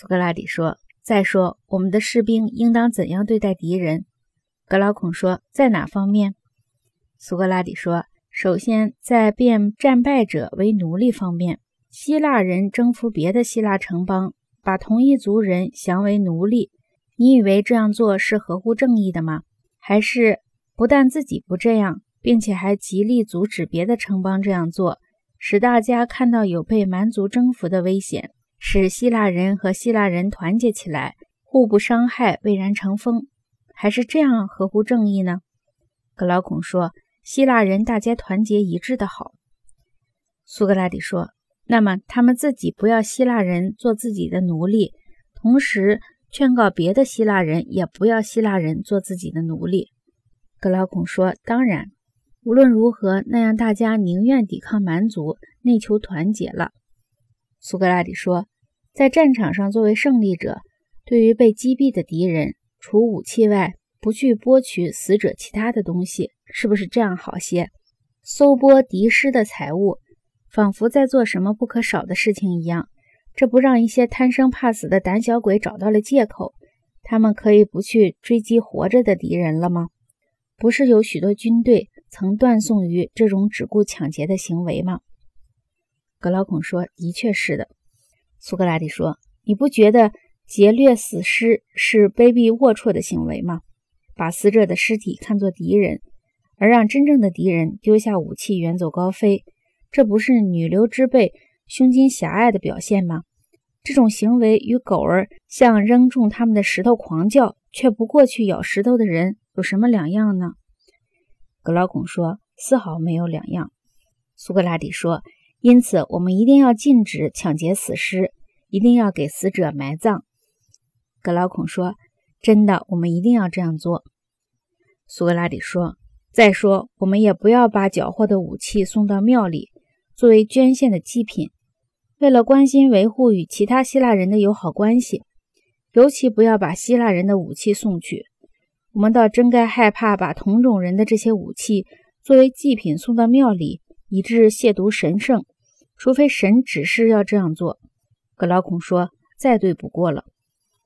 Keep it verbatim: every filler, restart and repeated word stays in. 苏格拉底说：“再说，我们的士兵应当怎样对待敌人？”格劳孔说：“在哪方面？”苏格拉底说：“首先，在变战败者为奴隶方面。希腊人征服别的希腊城邦，把同一族人降为奴隶，你以为这样做是合乎正义的吗？还是不但自己不这样，并且还极力阻止别的城邦这样做，使大家看到有被蛮族征服的危险，使希腊人和希腊人团结起来，互不伤害，蔚然成风，还是这样合乎正义呢？”格劳孔说：“希腊人大家团结一致的好。”苏格拉底说：“那么他们自己不要希腊人做自己的奴隶，同时劝告别的希腊人也不要希腊人做自己的奴隶。”格劳孔说：“当然。无论如何，那样大家宁愿抵抗蛮族，内求团结了。”苏格拉底说：“在战场上作为胜利者，对于被击毙的敌人，除武器外，不去剥取死者其他的东西，是不是这样好些？搜剥敌师的财物，仿佛在做什么不可少的事情一样，这不让一些贪生怕死的胆小鬼找到了借口，他们可以不去追击活着的敌人了吗？不是有许多军队曾断送于这种只顾抢劫的行为吗？”格劳孔说：“的确是的。”苏格拉底说：“你不觉得劫掠死尸是卑鄙龌龊的行为吗？把死者的尸体看作敌人，而让真正的敌人丢下武器远走高飞，这不是女流之辈胸襟狭隘的表现吗？这种行为与狗儿向扔中他们的石头狂叫，却不过去咬石头的人有什么两样呢？”格劳孔说：“丝毫没有两样。”苏格拉底说：“因此，我们一定要禁止抢劫死尸，一定要给死者埋葬。”格劳孔说：“真的，我们一定要这样做。”苏格拉底说：“再说，我们也不要把缴获的武器送到庙里，作为捐献的祭品。为了关心维护与其他希腊人的友好关系，尤其不要把希腊人的武器送去。我们倒真该害怕把同种人的这些武器作为祭品送到庙里，以致亵渎神圣，除非神指示要这样做。”格劳孔说：“再对不过了。”